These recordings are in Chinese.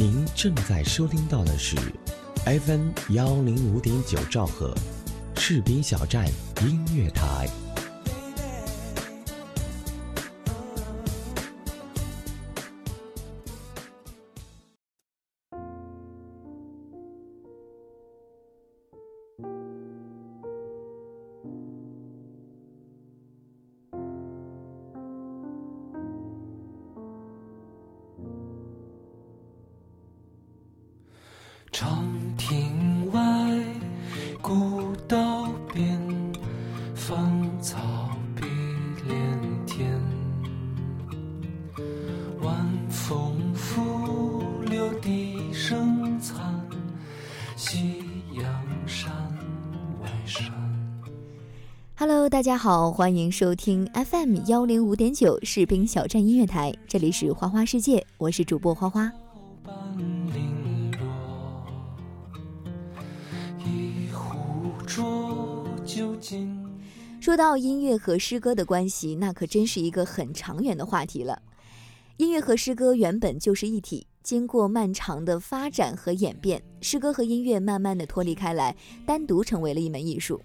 您正在收听到的是 FM105.9 兆赫，赤兵小站音乐台。长亭外，古道边，芳草碧连天。晚风拂柳笛声残，夕阳山外山。Hello， 大家好，欢迎收听 FM105.9 士兵小站音乐台，这里是花花世界，我是主播花花。说到音乐和诗歌的关系，那可真是一个很长远的话题了。音乐和诗歌原本就是一体，经过漫长的发展和演变，诗歌和音乐慢慢的脱离开来，单独成为了一门艺术。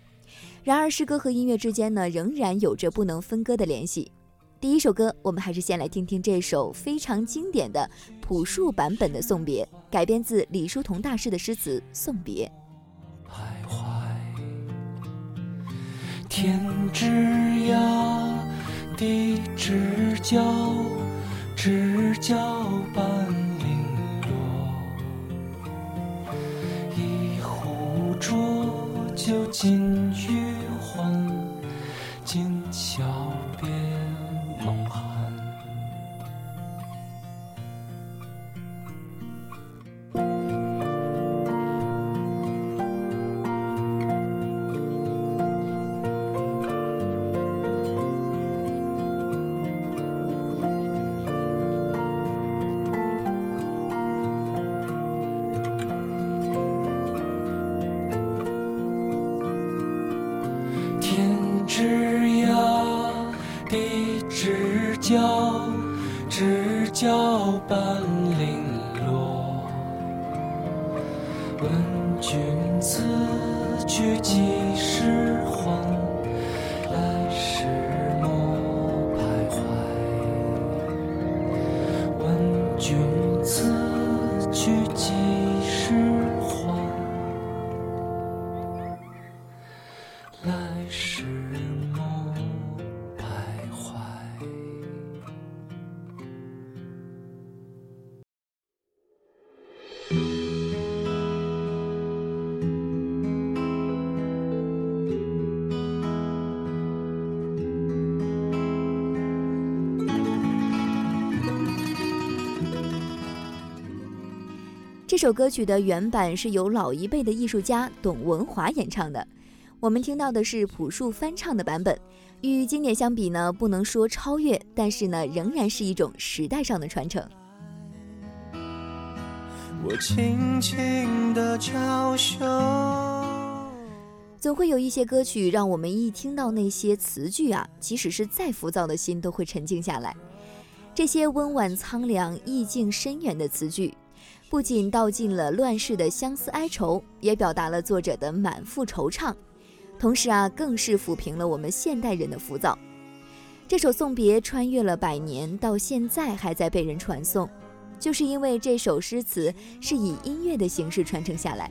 然而诗歌和音乐之间呢，仍然有着不能分割的联系。第一首歌，我们还是先来听听这首非常经典的朴树版本的《送别》，改编自李叔同大师的诗词《送别》。天之涯，地之角，知交半零落。一壶浊酒尽余欢，今宵别梦寒。这首歌曲的原版是由老一辈的艺术家董文华演唱的，我们听到的是朴树翻唱的版本。与经典相比呢，不能说超越，但是呢，仍然是一种时代上的传承。我轻轻的娇羞，总会有一些歌曲让我们一听到那些词句啊，即使是再浮躁的心都会沉静下来。这些温婉苍凉、意境深远的词句，不仅道尽了乱世的相思哀愁，也表达了作者的满腹惆怅，同时啊，更是抚平了我们现代人的浮躁。这首《送别》穿越了百年，到现在还在被人传颂，就是因为这首诗词是以音乐的形式传承下来。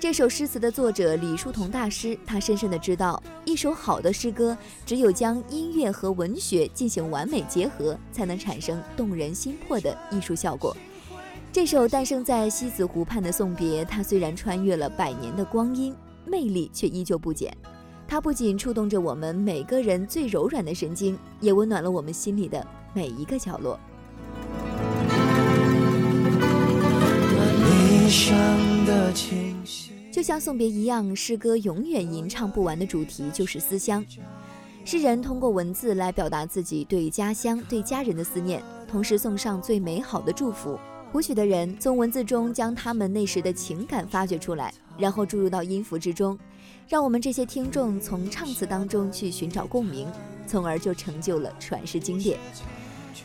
这首诗词的作者李叔同大师，他深深地知道，一首好的诗歌只有将音乐和文学进行完美结合，才能产生动人心魄的艺术效果。这首诞生在西子湖畔的《送别》，它虽然穿越了百年的光阴，魅力却依旧不减。它不仅触动着我们每个人最柔软的神经，也温暖了我们心里的每一个角落。就像《送别》一样，诗歌永远吟唱不完的主题就是思乡。诗人通过文字来表达自己对家乡、对家人的思念，同时送上最美好的祝福。谱曲的人从文字中将他们那时的情感发掘出来，然后注入到音符之中，让我们这些听众从唱词当中去寻找共鸣，从而就成就了传世经典。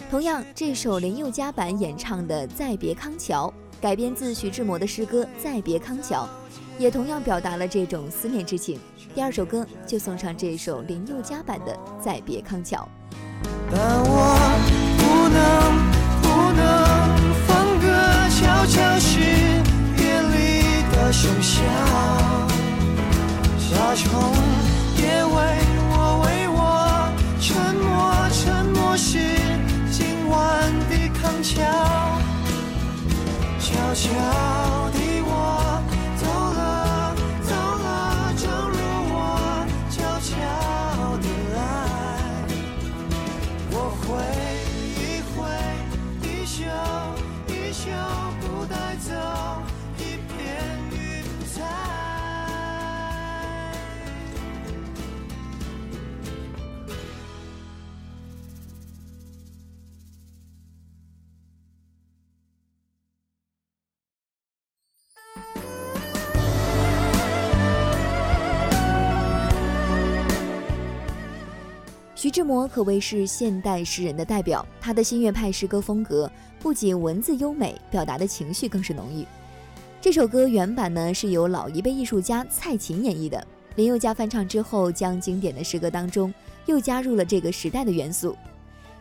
同样，这首林宥嘉版演唱的《再别康桥》，改编自徐志摩的诗歌《再别康桥》，也同样表达了这种思念之情。第二首歌就送上这首林宥嘉版的《再别康桥》。但我不能放歌，悄悄是夜里的笙箫，小虫也为我沉默是今晚的康桥，悄悄的我走了，正如我悄悄的来，我挥一挥，一宿不带走一片云彩。徐志摩可谓是现代诗人的代表，他的新月派诗歌风格不仅文字优美，表达的情绪更是浓郁。这首歌原版呢是由老一辈艺术家蔡琴演绎的，林宥嘉翻唱之后，将经典的诗歌当中又加入了这个时代的元素，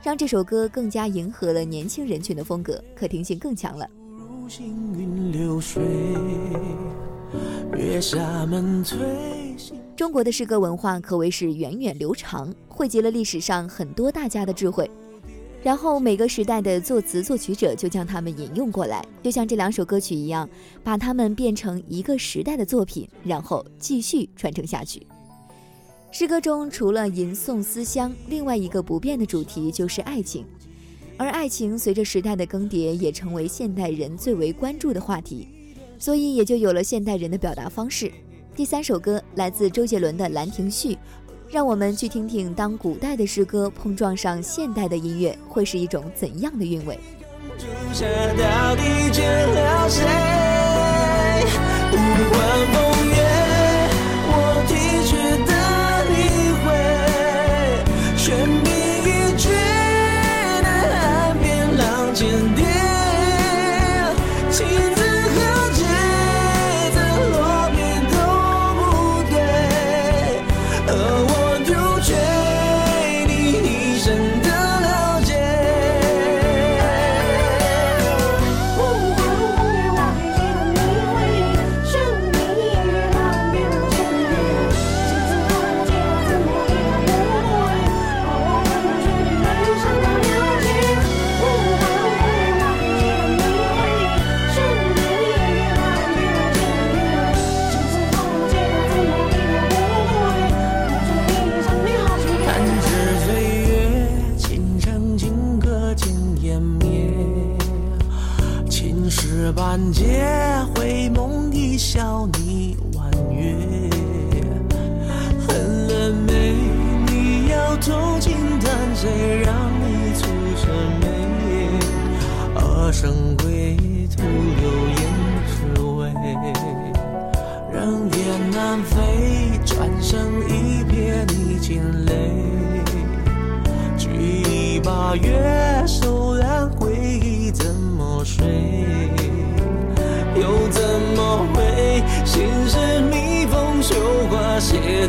让这首歌更加迎合了年轻人群的风格，可听性更强了。如行云流水，月下门吹。中国的诗歌文化可谓是源远流长，汇集了历史上很多大家的智慧，然后每个时代的作词作曲者就将他们引用过来，就像这两首歌曲一样，把它们变成一个时代的作品，然后继续传承下去。诗歌中除了吟诵思乡，另外一个不变的主题就是爱情，而爱情随着时代的更迭，也成为现代人最为关注的话题，所以也就有了现代人的表达方式。第三首歌来自周杰伦的《兰亭序》，让我们去听听当古代的诗歌碰撞上现代的音乐，会是一种怎样的韵味。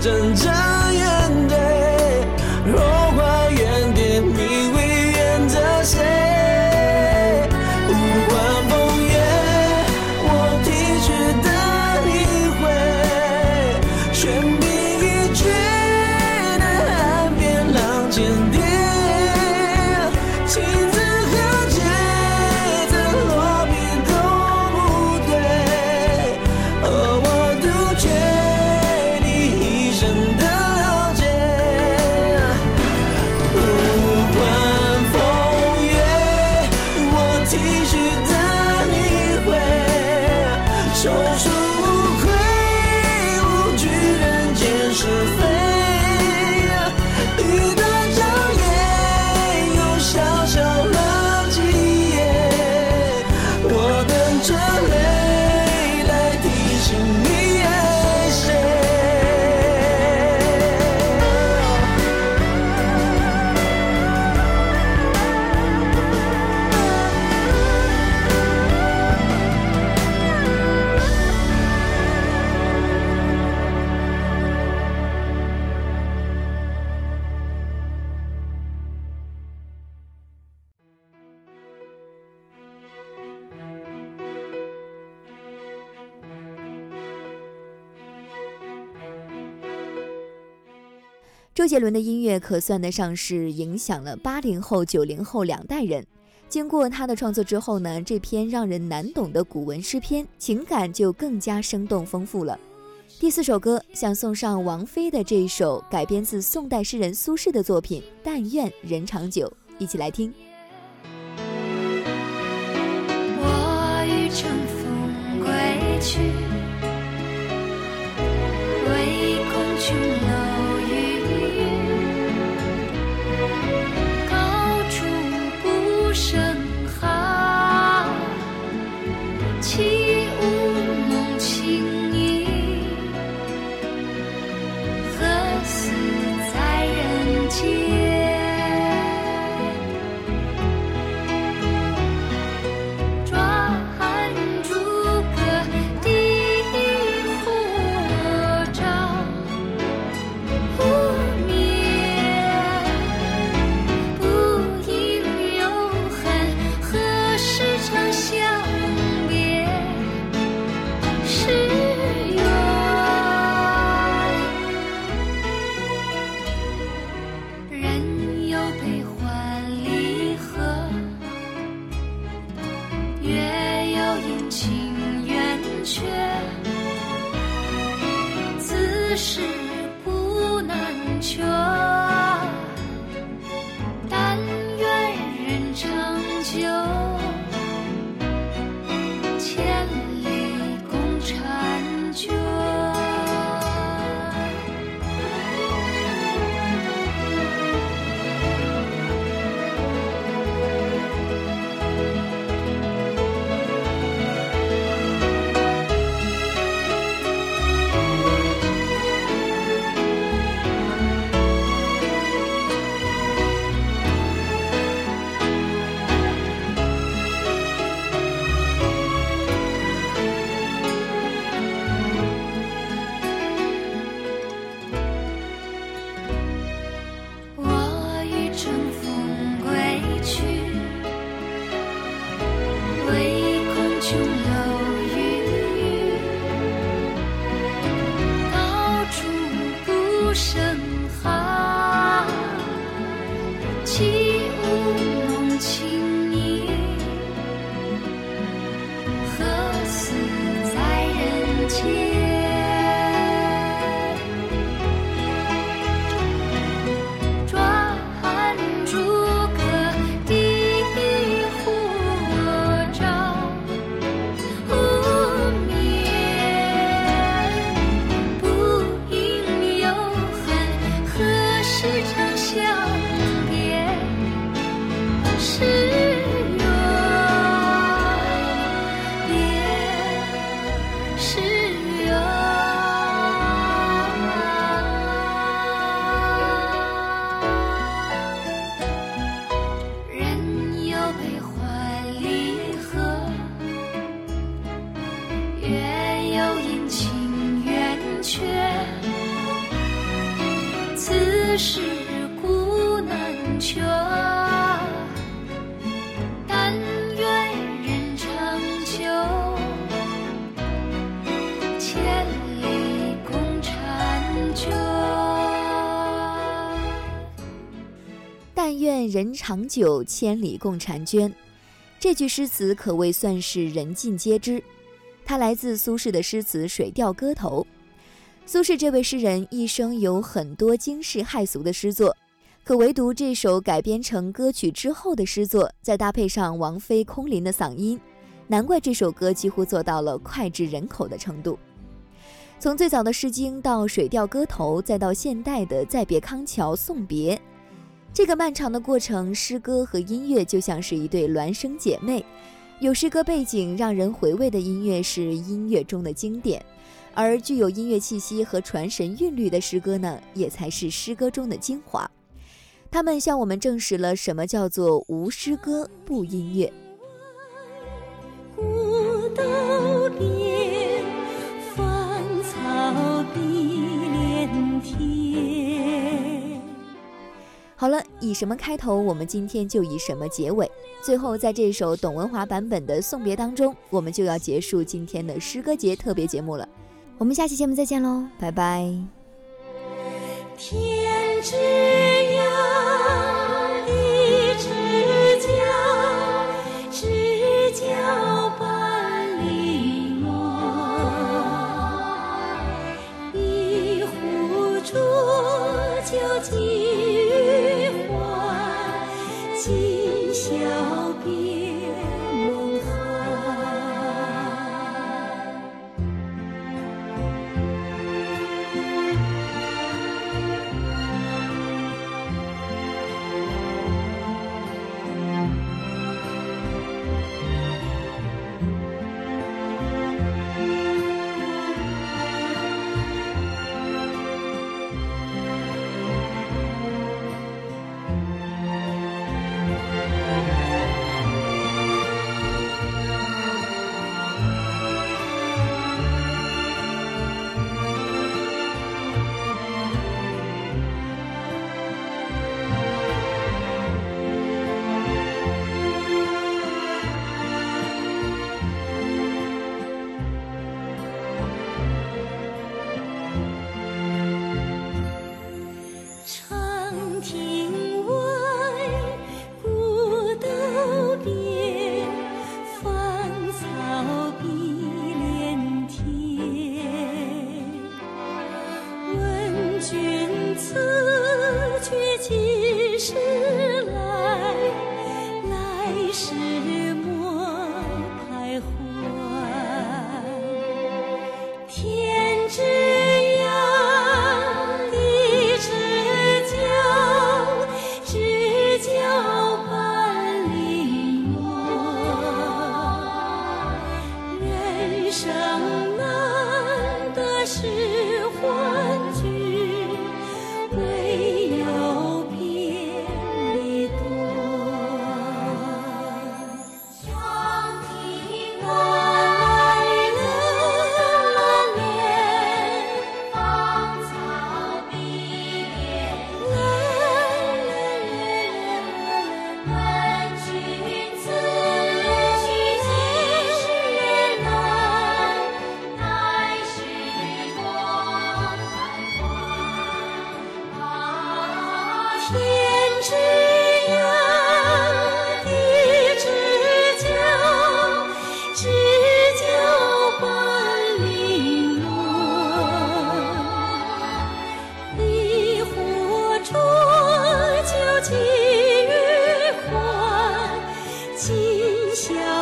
真的周杰伦的音乐可算得上是影响了80后、90后两代人。经过他的创作之后呢，这篇让人难懂的古文诗篇，情感就更加生动丰富了。第四首歌想送上王菲的这一首改编自宋代诗人苏轼的作品《但愿人长久》，一起来听。我欲乘风归去，唯恐琼楼玉宇，高处不胜寒，起舞弄清。但愿人长久，千里共婵娟。这句诗词可谓算是人尽皆知，它来自苏轼的诗词《水调歌头》。苏轼这位诗人一生有很多惊世骇俗的诗作，可唯独这首改编成歌曲之后的诗作，再搭配上王菲空灵的嗓音，难怪这首歌几乎做到了脍炙人口的程度。从最早的《诗经》到《水调歌头》，再到现代的《再别康桥送别》，这个漫长的过程，诗歌和音乐就像是一对孪生姐妹。有诗歌背景让人回味的音乐是音乐中的经典，而具有音乐气息和传神韵律的诗歌呢，也才是诗歌中的精华。它们向我们证实了什么叫做无诗歌不音乐。古道边，芳草碧连天。好了，以什么开头，我们今天就以什么结尾。最后，在这首董文华版本的《送别》当中，我们就要结束今天的诗歌节特别节目了。我们下期节目再见喽，拜拜。天笑